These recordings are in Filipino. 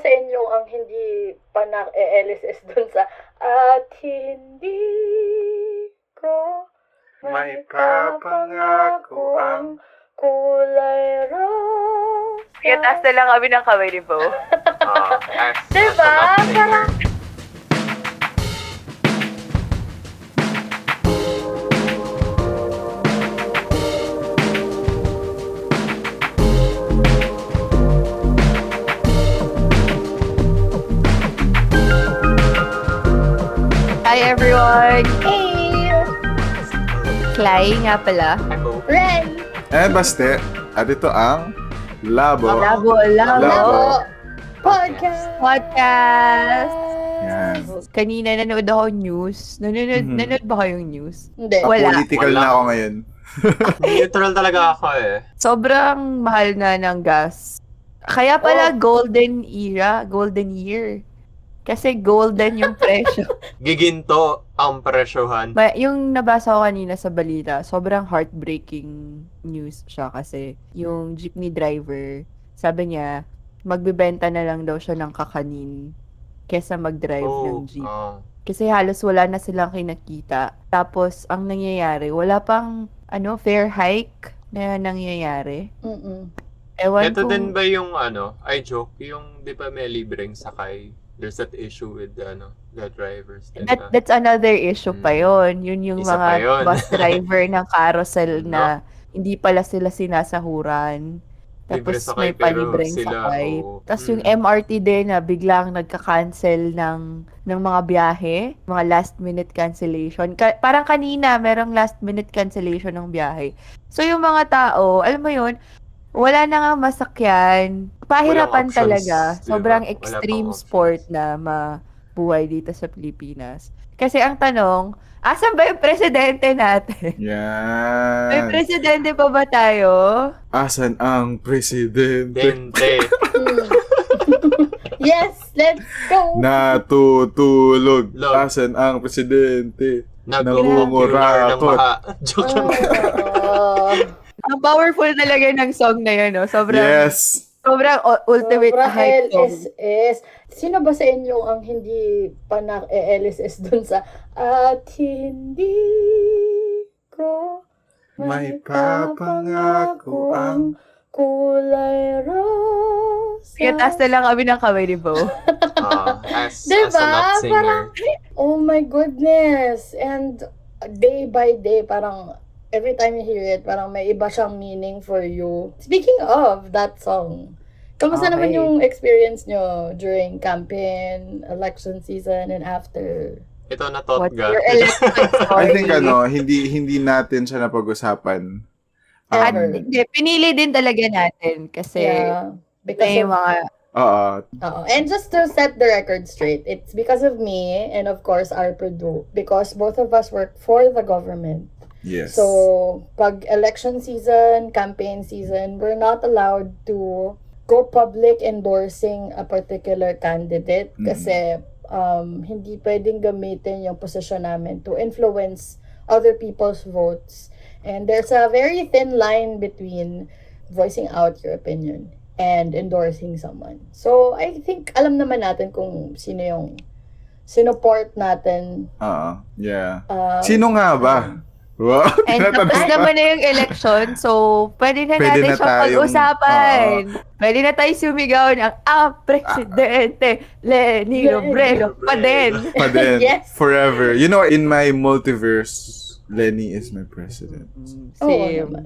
sa inyo ang hindi pa na-LSS dun sa at hindi ko may papangako ang kulay rosa. Kaya taas na lang kami ng kamay ni Bo. Diba? Parang... Hi everyone! Hey! Clay nga pala. Ako. Ren! Eh, baste. At ito ang Labo Podcast! Yes. Kanina nanood ako news. Nanood ba kayong news? Hindi. Wala. Political na ako ngayon. Neutral talaga ako eh. Sobrang mahal na ng gas. Kaya pala golden era, golden year. Kasi golden yung presyo. Giginto ang presyohan. Yung nabasa ko kanina sa balita, sobrang heartbreaking news siya kasi yung jeepney driver, sabi niya, magbibenta na lang daw siya ng kakanin kesa mag-drive ng jeep. Kasi halos wala na silang kinakita. Tapos, ang nangyayari, wala pang fair hike na nangyayari. Ito din ba yung yung di ba may libreng sakay? There's that issue with the drivers. That's another issue pa yon. Yun yung isa mga yun. Bus driver ng carousel na hindi pala sila sinasahuran. Tapos sakay, may palibreng sakay. Tapos yung MRT din na biglang nagka-cancel ng mga biyahe. Mga last-minute cancellation. Parang kanina, merong last-minute cancellation ng biyahe. So yung mga tao, alam mo yun, wala na nga masakyan. Pahirapan talaga. Sobrang extreme sport na mabuhay dito sa Pilipinas. Kasi ang tanong, asan ba yung presidente natin? Yan. May presidente pa ba tayo? Asan ang presidente? Yes, let's go! Natutulog. Asan ang presidente? Nagunguratot. Joke lang. Ang powerful talaga ng song na yun, no? Sobrang, yes. Sobrang ultimate hype song. LSS. Sino ba sa inyo ang hindi pa na-LSS dun sa at hindi ko may papangako ang kulay rosa. Kaya taas na lang kami ng kamay ni Bo. Diba? Parang, oh my goodness. And day by day, parang every time you hear it, parang may iba siyang meaning for you. Speaking of that song, kamusta naman yung experience nyo during campaign, election season, and after? Ito na thought God. I think hindi natin siya napag-usapan. Hindi, pinili din talaga natin kasi because may mga... And just to set the record straight, it's because of me and of course our Purdue because both of us work for the government. Yes. So, pag election season, campaign season, we're not allowed to go public endorsing a particular candidate kasi hindi pwedeng gamitin yung posisyon namin to influence other people's votes. And there's a very thin line between voicing out your opinion and endorsing someone. So, I think alam naman natin kung sino yung sinuport natin. Sino nga ba? Wow. And tapos naman na yung election, so pwede na natin siyang pag-usapan. Pwede na tayo sumigaw ng Presidente Leni Robredo pa din. Yes. Forever. You know, in my multiverse, Leni is my president. Same.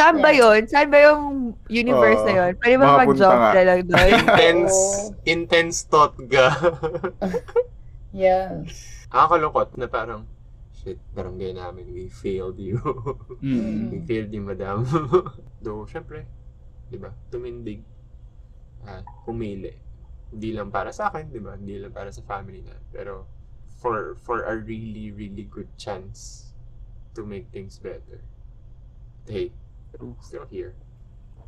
Saan ba yun? Saan ba yung universe na yun? Pwede ba mag-jump na lang doon? Intense thought ga. Yeah. Nakakalungkot na parang barangay namin, we failed you. We failed you, madam. Though, syempre, di ba, tumindig, pumili. Hindi lang para sa akin, di ba, hindi lang para sa family na. Pero, for a really, really good chance to make things better. Hey, still here.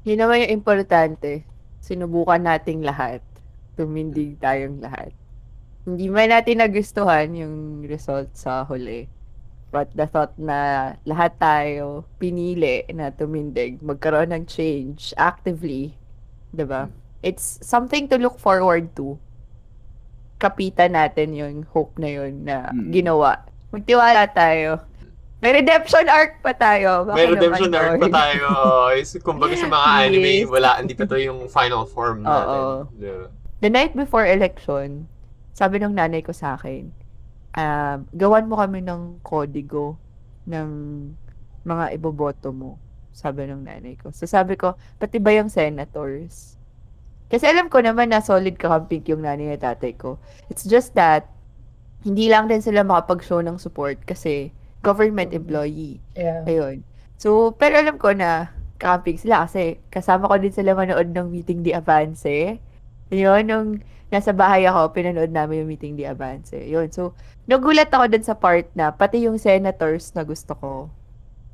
Yun naman yung importante. Sinubukan nating lahat. Tumindig tayong lahat. Hindi man natin nagustuhan yung result sa huli. But the thought na lahat tayo pinili na tumindig, magkaroon ng change actively, 'di ba? it's something to look forward to. Kapitan natin yung hope na yun na ginawa. Magtiwala tayo. May redemption arc pa tayo. Baka may redemption arc pa tayo. Kumbaga sa mga anime, wala, hindi pa to yung final form natin. Yeah. The night before election, sabi ng nanay ko sa akin, gawan mo kami ng kodigo ng mga iboboto mo. Sabi ng nanay ko. So sabi ko, pati ba yung senators? Kasi alam ko naman na solid kakamping yung nanay at tatay ko. It's just that, hindi lang din sila makapag-show ng support kasi government employee. Yeah. Ayun. So, pero alam ko na camping sila kasi kasama ko din sila manood ng Meeting Di Avance. Yun, nung nasa bahay ako, pinanood namin yung Meeting Di Avance. Yun. So, nagulat ako din sa part na pati yung senators na gusto ko,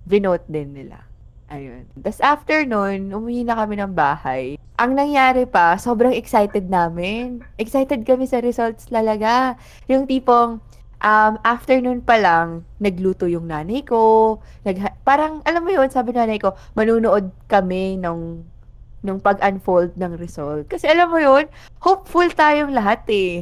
binote din nila. Ayun. Tapos after nun, umuwi na kami ng bahay. Ang nangyari pa, sobrang excited namin. Excited kami sa results talaga. Yung tipong, afternoon pa lang, nagluto yung nanay ko. Parang, alam mo yun, sabi nanay ko, manunood kami ng pag-unfold ng result. Kasi alam mo yun, hopeful tayong lahat eh.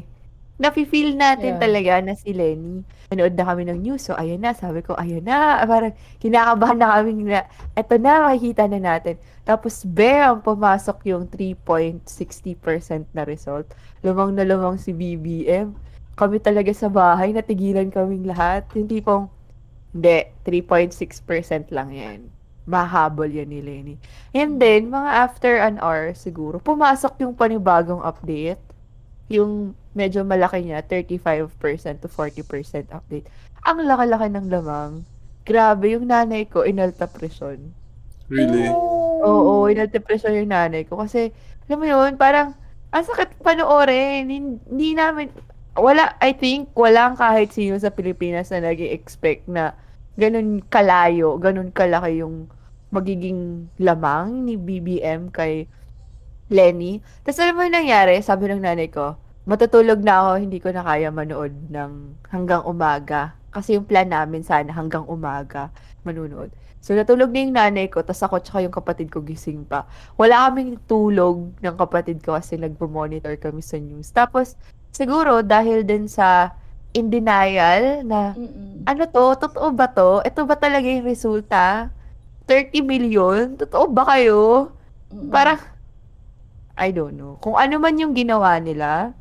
Nafe-feel natin talaga na si Leni. Manood na kami ng news. So, ayan na, sabi ko, ayan na. Parang, kinakabahan na kami na, eto na, makikita na natin. Tapos, bam, pumasok yung 3.60% na result. Lumang na lumang si BBM. Kami talaga sa bahay, natigilan kaming lahat. Yung tipong, hindi, 3.6% lang yan. Mahabol yan ni Leni. And then, mga after an hour siguro, pumasok yung panibagong update. Yung medyo malaki niya, 35% to 40% update. Ang laki-laki ng lamang. Grabe, yung nanay ko, inalta presyon. Really? Oo, inalta presyon yung nanay ko. Kasi, alam mo yun, parang, ang sakit panoorin. Hindi namin... Wala, I think, walang kahit sino sa Pilipinas na nag-i-expect na ganun kalayo, ganun kalaki yung magiging lamang ni BBM kay Leni. Tapos alam mo yung nangyari, sabi ng nanay ko, matutulog na ako, hindi ko na kaya manood ng hanggang umaga. Kasi yung plan namin sana hanggang umaga manunood. So natulog na yung nanay ko, tapos ako tsaka yung kapatid ko gising pa. Wala kaming tulog ng kapatid ko kasi nagpo-monitor kami sa news. Tapos, siguro dahil din sa in denial na ano to, totoo ba to? Ito ba talaga yung resulta? 30 million? Totoo ba kayo? Parang, I don't know. Kung ano man yung ginawa nila,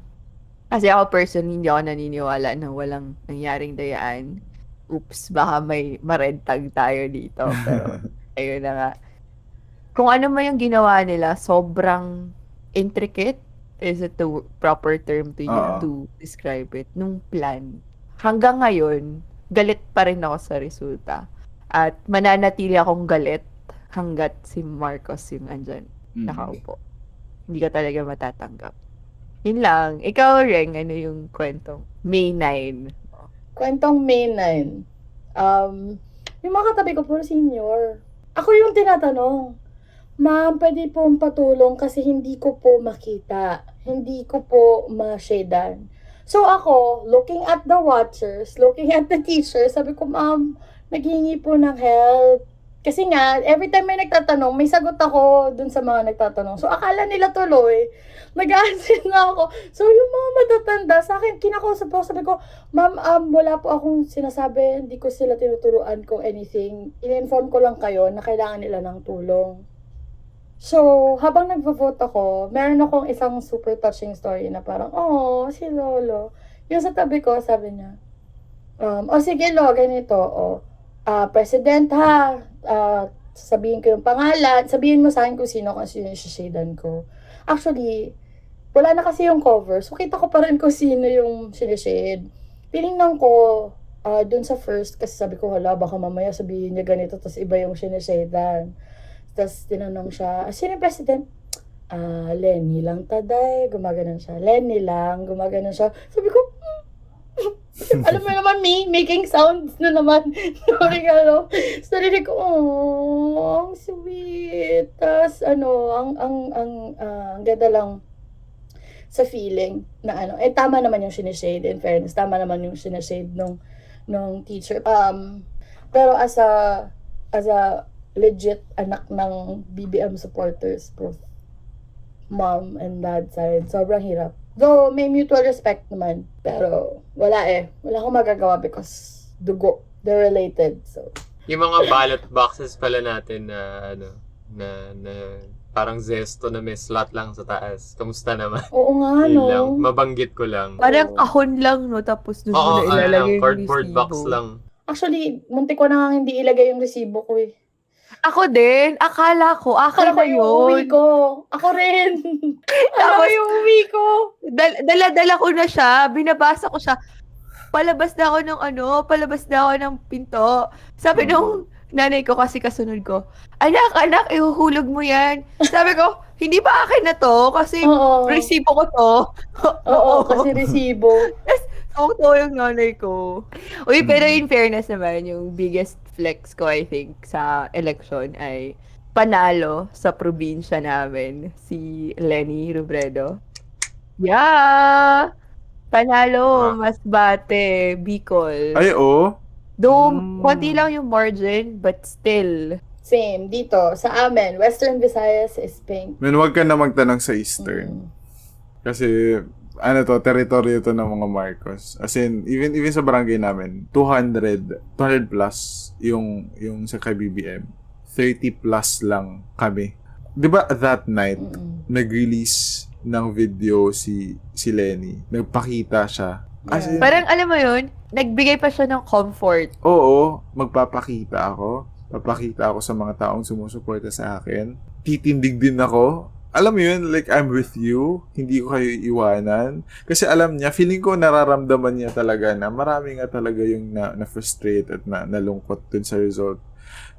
kasi ako personally hindi ako naniniwala na walang nangyaring dayaan. Oops, baka may marentag tayo dito. Pero, ayun na nga. Kung ano man yung ginawa nila, sobrang intricate. Is it the proper term to describe it? Nung plan. Hanggang ngayon, galit pa rin ako sa resulta. At mananatili akong galit hanggat si Marcos yung andyan. Nakaupo. Hindi ka talaga matatanggap. Yun lang. Ikaw, Reng, ano yung kwentong May 9? Kwentong May 9. Yung mga katabi ko puro senior. Ako yung tinatanong. Ma'am, pwede po patulong kasi hindi ko po makita. Hindi ko po ma-shadan. So ako, looking at the watchers, looking at the teachers, sabi ko, ma'am, naghihingi po ng help. Kasi nga, every time may nagtatanong, may sagot ako dun sa mga nagtatanong. So akala nila tuloy, nag-answer na ako. So yung mga matatanda sa akin, kinakausap ako, sabi ko, ma'am, wala po akong sinasabi, hindi ko sila tinuturuan kung anything. I-inform ko lang kayo na kailangan nila ng tulong. So, habang nagvo-vote ako, meron akong isang super touching story na parang, oh, si Lolo. Yung sa tabi ko, sabi niya, sige Lolo, ganito, President ha, sabihin ko yung pangalan, sabihin mo sa akin kung sino yung sinishadaan ko. Actually, wala na kasi yung cover, so kita ko pa rin kung sino yung sinishade. Tinignan ko dun sa first, kasi sabi ko, hala, baka mamaya sabihin niya ganito, tapos iba yung sinishadaan. Tapos tinanong siya, sino yung president? Leni lang taday, gumagano'n siya. Leni lang, gumagano'n siya. Sabi ko, alam mo naman, me, making sounds na naman. Sabi ko, ano, sarili ko, oh, ang sweet. Tapos, ano, ang ganda lang sa feeling na ano, tama naman yung sinishade, in fairness, tama naman yung sinishade nung teacher. Pero as a legit anak ng BBM supporters, bro. mom and dad side, sobrang hirap. Though may mutual respect naman, pero wala eh. Wala akong magagawa because dugo. They're related, so. Yung mga ballot boxes pala natin na ano, na parang zesto na may slot lang sa taas. Kamusta naman? Oo nga, no? Lang, mabanggit ko lang. Parang kahon lang, no? Tapos doon mo na ilalagay yung cardboard resibo. Box lang. Actually, muntik ko na nga hindi ilagay yung resibo ko eh. Ako din. Akala ko yung uwi ko. Ako rin. Tapos yung uwi ko. Dala-dala ko na siya. Binabasa ko siya. Palabas na ako ng pinto. Sabi nung nanay ko kasi kasunod ko, anak, ihuhulog mo yan. Sabi ko, hindi ba akin na to? Kasi resibo ko to. Oo, kasi resibo. Yes, to yung nanay ko. Uy, pero in fairness naman, yung biggest flex ko, I think, sa election ay panalo sa probinsya namin, si Leni Robredo. Yeah! Panalo, Masbate, Bicol. Ay, oo. Though, konti lang yung margin, but still. Same. Dito, sa amin, Western Visayas is pink. Man, huwag ka na magtanong sa Eastern. Kasi, teritoryo to ng mga Marcos. As in, even sa barangay namin, 200 plus yung sa kay BBM. 30 plus lang kami. Diba, that night, nag-release ng video si Leni. Nagpakita siya. Yeah. Parang alam mo yun, nagbigay pa siya ng comfort. Oo, magpapakita ako. Papakita ako sa mga taong sumusuporta sa akin. Titindig din ako. Alam mo yun, like, I'm with you. Hindi ko kayo iiwanan. Kasi alam niya, feeling ko nararamdaman niya talaga na marami nga talaga yung na-frustrate at nalungkot dun sa result.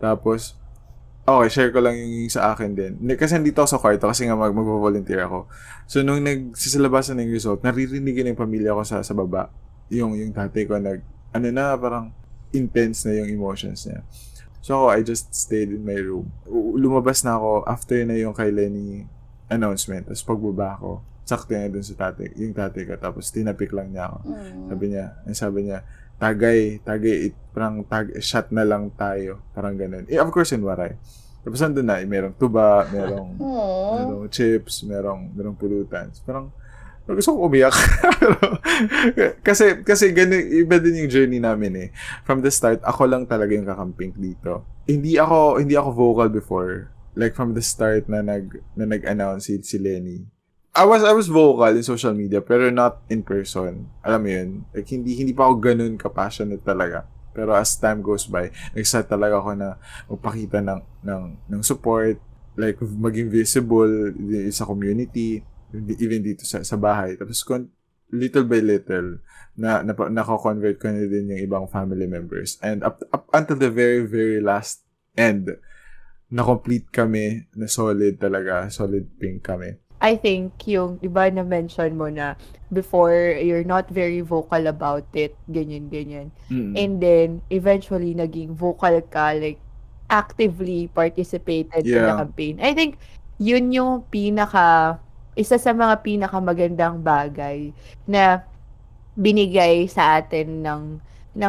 Tapos, okay, share ko lang yung sa akin din. Kasi nandito ako sa kwarto kasi nga mag-volunteer ako. So, nung nagsisilabasan ng result, naririnigan yung pamilya ko sa baba. Yung tatay ko parang intense na yung emotions niya. So, I just stayed in my room. Lumabas na ako after na yung kay Leni announcement. Tapos pagbaba ko, sakto na dun sa tatay, yung tatay ko. Tapos tinapik lang niya ako. Sabi niya, tagay, parang shot na lang tayo. Parang ganun. Eh, of course, in Waray. Tapos nandun na, merong tuba, merong chips, merong pulutan. Parang, gusto ko umiyak. kasi ganun, iba din yung journey namin eh. From the start, ako lang talaga yung kakamping dito. Hindi ako vocal before. Like, from the start na nag-announce si Leni. I was vocal in social media pero not in person. Alam mo yun? Like, hindi pa ako ganun ka-passionate talaga. Pero as time goes by, nag-start talaga ako na magpakita ng support, like maging visible sa community, even dito sa bahay. Tapos little by little na nako-convert ko na din yung ibang family members. And up until the very very last end, na-complete kami, na solid talaga, solid pink kami. I think yung iba na mention mo na before you're not very vocal about it, ganyan. And then eventually naging vocal ka, like actively participated in the campaign. I think yun yung isa sa mga pinakamagandang bagay na binigay sa atin ng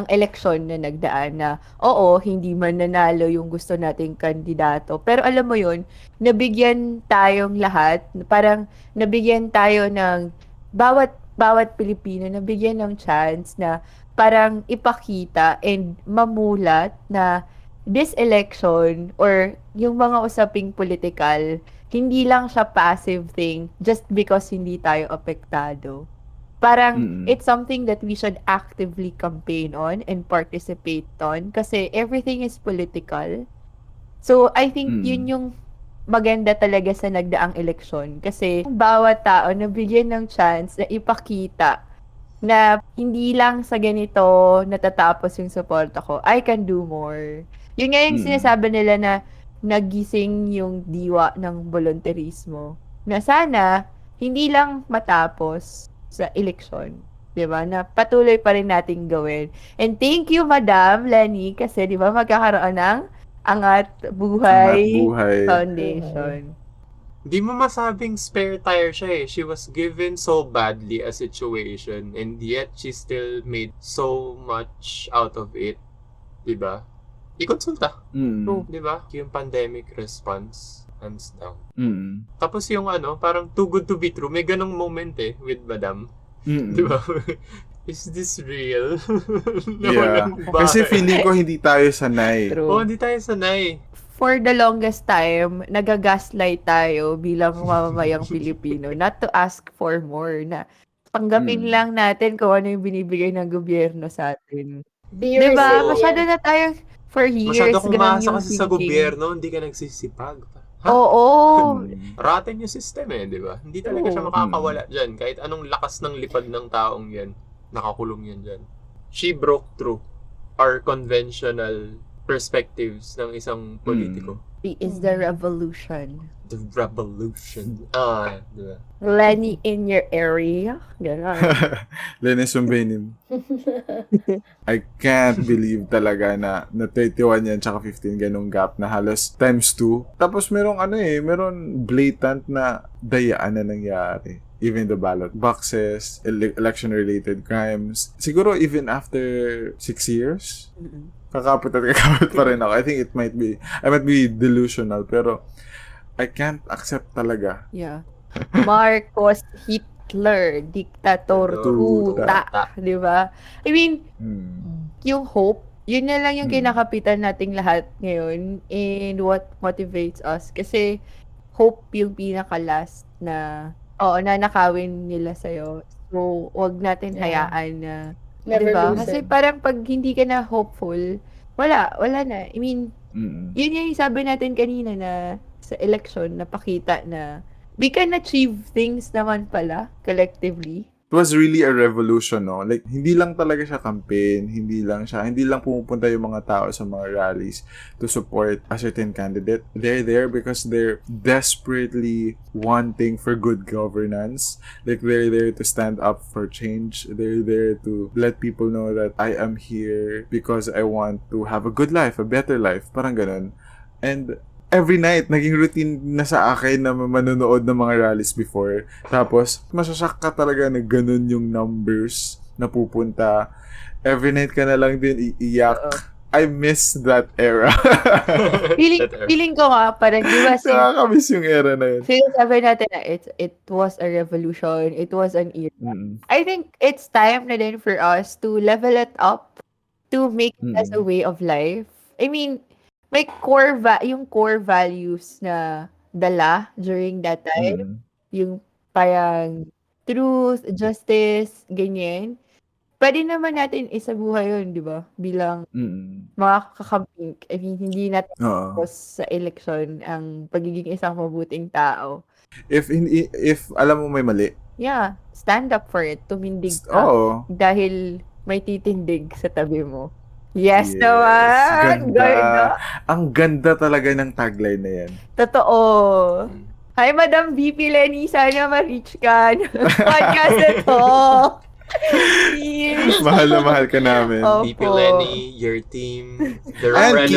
eleksyon na nagdaan na, oo, hindi man nanalo yung gusto nating kandidato. Pero alam mo yun, nabigyan tayong lahat, parang nabigyan tayo ng bawat Pilipino, nabigyan ng chance na parang ipakita and mamulat na this election or yung mga usaping political, hindi lang siya passive thing just because hindi tayo apektado. Parang it's something that we should actively campaign on and participate on kasi everything is political. So I think yun yung maganda talaga sa nagdaang eleksyon kasi bawat tao nabigyan ng chance na ipakita na hindi lang sa ganito natatapos yung suporta ko. I can do more. Yun nga yung sinasabi nila na nagising yung diwa ng volunteerismo na sana hindi lang matapos sa election, 'di ba? Na patuloy pa rin nating gawin. And thank you, Madam Leni, kasi 'di ba magkakaroon ng Angat Buhay Foundation. Hindi mo masabing spare tire siya eh. She was given so badly a situation and yet she still made so much out of it, 'di ba? Ikonsulta. 'Di ba? Yung pandemic response. Hands down. Mm. Tapos yung parang too good to be true. May ganong moment with Madam. Mm. Diba? Is this real? Yeah. Kasi feeling ko hindi tayo sanay. Oo, hindi tayo sanay. For the longest time, nagagaslight tayo bilang mamamayang Pilipino not to ask for more na tanggapin lang natin kung ano yung binibigay ng gobyerno sa atin. Diba? Masyado na tayo for years. Masyado kumasa kasi sa gobyerno, hindi ka nagsisipag. Ha? Oo. Raten yung system diba? Hindi talaga siya makakawala dyan. Kahit anong lakas ng lipad ng taong yan, nakakulong yan dyan. She broke through our conventional perspectives ng isang politiko. She is the revolution. The revolution. Diba? Leni in your area. Ganon. Leni sumbenim. I can't believe talaga na 31 yan tsaka 15 ganong gap na halos times 2. Tapos merong blatant na dayaan na nangyari. Even the ballot boxes, election-related crimes. Siguro even after 6 years, kakapit pa rin ako. I think I might be delusional, pero I can't accept talaga. Yeah. Marcos, Hitler, diktator, tuta. Diba? I mean, yung hope, yun na lang yung kinakapitan nating lahat ngayon and what motivates us. Kasi hope yung pinaka-last na nanakawin nila sa'yo. So, wag natin hayaan na, diba? Kasi parang pag hindi ka na hopeful, wala na. I mean, yun yung sabi natin kanina na sa election, napakita na we can achieve things naman pala, collectively. It was really a revolution, no? Like, hindi lang talaga siya campaign, hindi lang pumupunta yung mga tao sa mga rallies to support a certain candidate. They're there because they're desperately wanting for good governance. Like, they're there to stand up for change. They're there to let people know that I am here because I want to have a good life, a better life. Parang ganun. And every night, naging routine na sa akin na manonood ng mga rallies before. Tapos, masasak ka talaga na ganun yung numbers na pupunta. Every night ka na lang din iiyak. I miss that era. Feeling ko nga, parang diba nakakamiss yung era na yun. Feeling sabi natin na it was a revolution. It was an era. I think it's time na din for us to level it up, to make it as a way of life. I mean, may core values na dala during that time, yung parang truth, justice, ganyan. Pwede naman natin isabuhay yun, di ba? Bilang mga kakamping. I mean, hindi natin tapos sa election ang pagiging isang mabuting tao. If alam mo may mali. Yeah, stand up for it. Tumindig ka. Dahil may titindig sa tabi mo. Yes, naman! Ganda. Ang ganda talaga ng tagline na yan. Totoo. Hi, Madam VP Leni. Sana ma-reach ka ng podcast na to. Mahal na mahal ka namin. VP Leni, your team, the Robredos,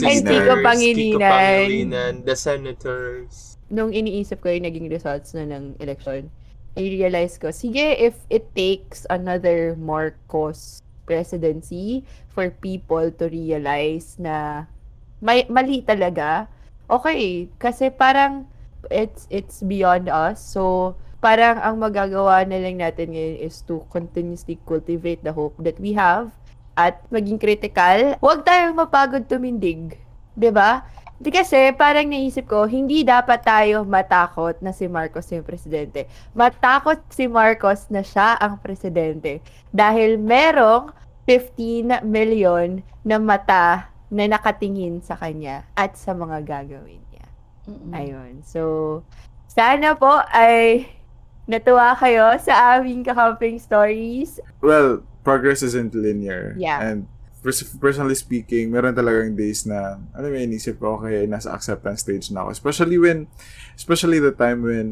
and Kiko Pangilinan, the senators. Nung iniisip ko yung naging results na ng election, I realized ko, sige, if it takes another Marcos presidency for people to realize na may mali talaga. Okay, kasi parang it's beyond us. So, parang ang magagawa na lang natin ngayon is to continuously cultivate the hope that we have at maging critical. Huwag tayong mapagod tumindig, 'di ba? Kasi parang naisip ko, hindi dapat tayo matakot na si Marcos yung presidente. Matakot si Marcos na siya ang presidente. Dahil merong 15 million na mata na nakatingin sa kanya at sa mga gagawin niya. Ayun. So, sana po ay natuwa kayo sa aming kakamping stories. Well, progress isn't linear. Yeah. And personally speaking, meron talagang days na, alam mo, inisip ko, okay, nasa acceptance stage na ako. Especially the time when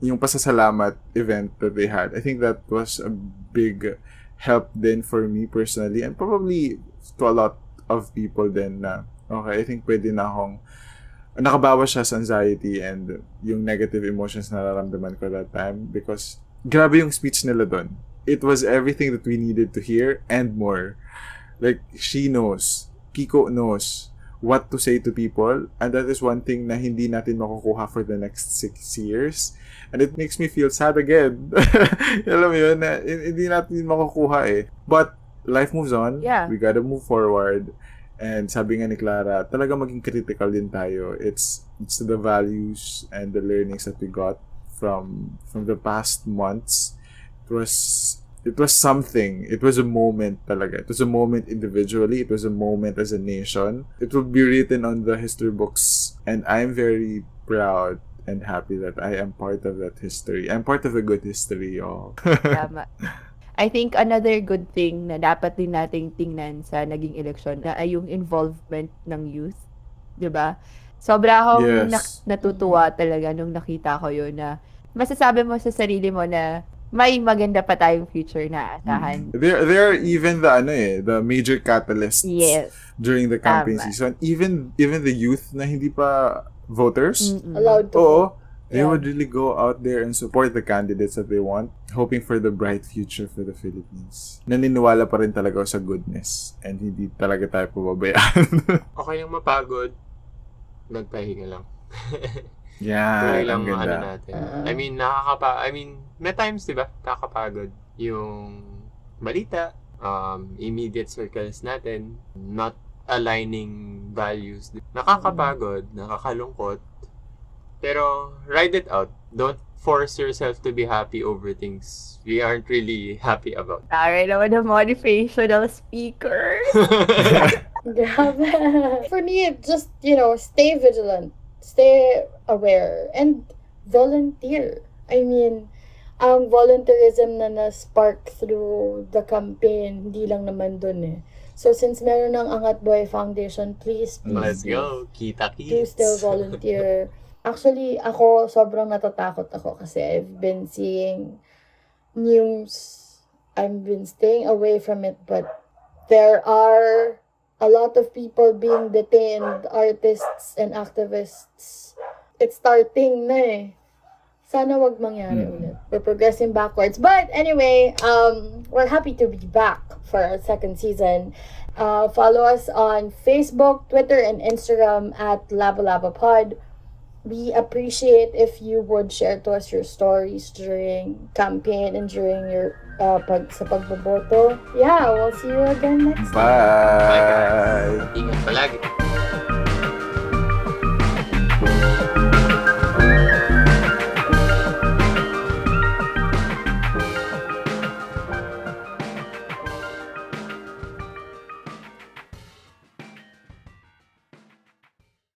yung pasasalamat event that they had. I think that was a big help then for me personally and probably to a lot of people then na, okay, I think pwede na akong, nakabawas siya sa anxiety and yung negative emotions na nararamdaman ko that time because grabe yung speech nila doon. It was everything that we needed to hear and more. Like, she knows, Kiko knows, what to say to people, and that is one thing na hindi natin makukuha for the next 6 years, and it makes me feel sad again. Alam mo yun, na hindi natin makukuha eh, but life moves on. Yeah. We gotta move forward, and sabi nga ni Clara, talaga maging critical din tayo. It's the values and the learnings that we got from the past months. It was something. It was a moment talaga. It was a moment individually. It was a moment as a nation. It will be written on the history books. And I'm very proud and happy that I am part of that history. I'm part of the good history, y'all. Tama. I think another good thing na dapat din nating tingnan sa naging election na ay yung involvement ng youth. Diba? Sobra akong natutuwa talaga nung nakita ko yun, na masasabi mo sa sarili mo na may maganda pa tayong future na asahan. They're even the major catalysts during the campaign season. Even the youth na hindi pa voters, allowed to. Oo, they would really go out there and support the candidates that they want, hoping for the bright future for the Philippines. Naniniwala pa rin talaga sa goodness, and hindi talaga tayo pababayaan. Okay lang mapagod. Nagpahinga lang. Yeah, lang ang ganda. Natin. May times, di ba, nakakapagod yung balita, immediate circles natin, not aligning values. Nakakapagod, nakakalungkot, pero ride it out. Don't force yourself to be happy over things we aren't really happy about. Tara naman ang motivational speaker. For me, just, stay vigilant. Stay aware and volunteer. I mean, ang volunteerism na na-spark through the campaign, hindi lang naman dun eh. So, since meron ng Angat Buhay Foundation, please let's go. Kita-kits. Do still volunteer. Actually, ako, sobrang natatakot ako kasi I've been seeing news. I've been staying away from it, but there are a lot of people being detained, artists and activists. It's starting na eh. Sana wag mangyari ulit. We're progressing backwards. But anyway, we're happy to be back for our second season. Follow us on Facebook, Twitter, and Instagram at Labolabopod. We appreciate if you would share to us your stories during campaign and during your sa pagboboto. Yeah, we'll see you again next time. Bye! Ingat palagi.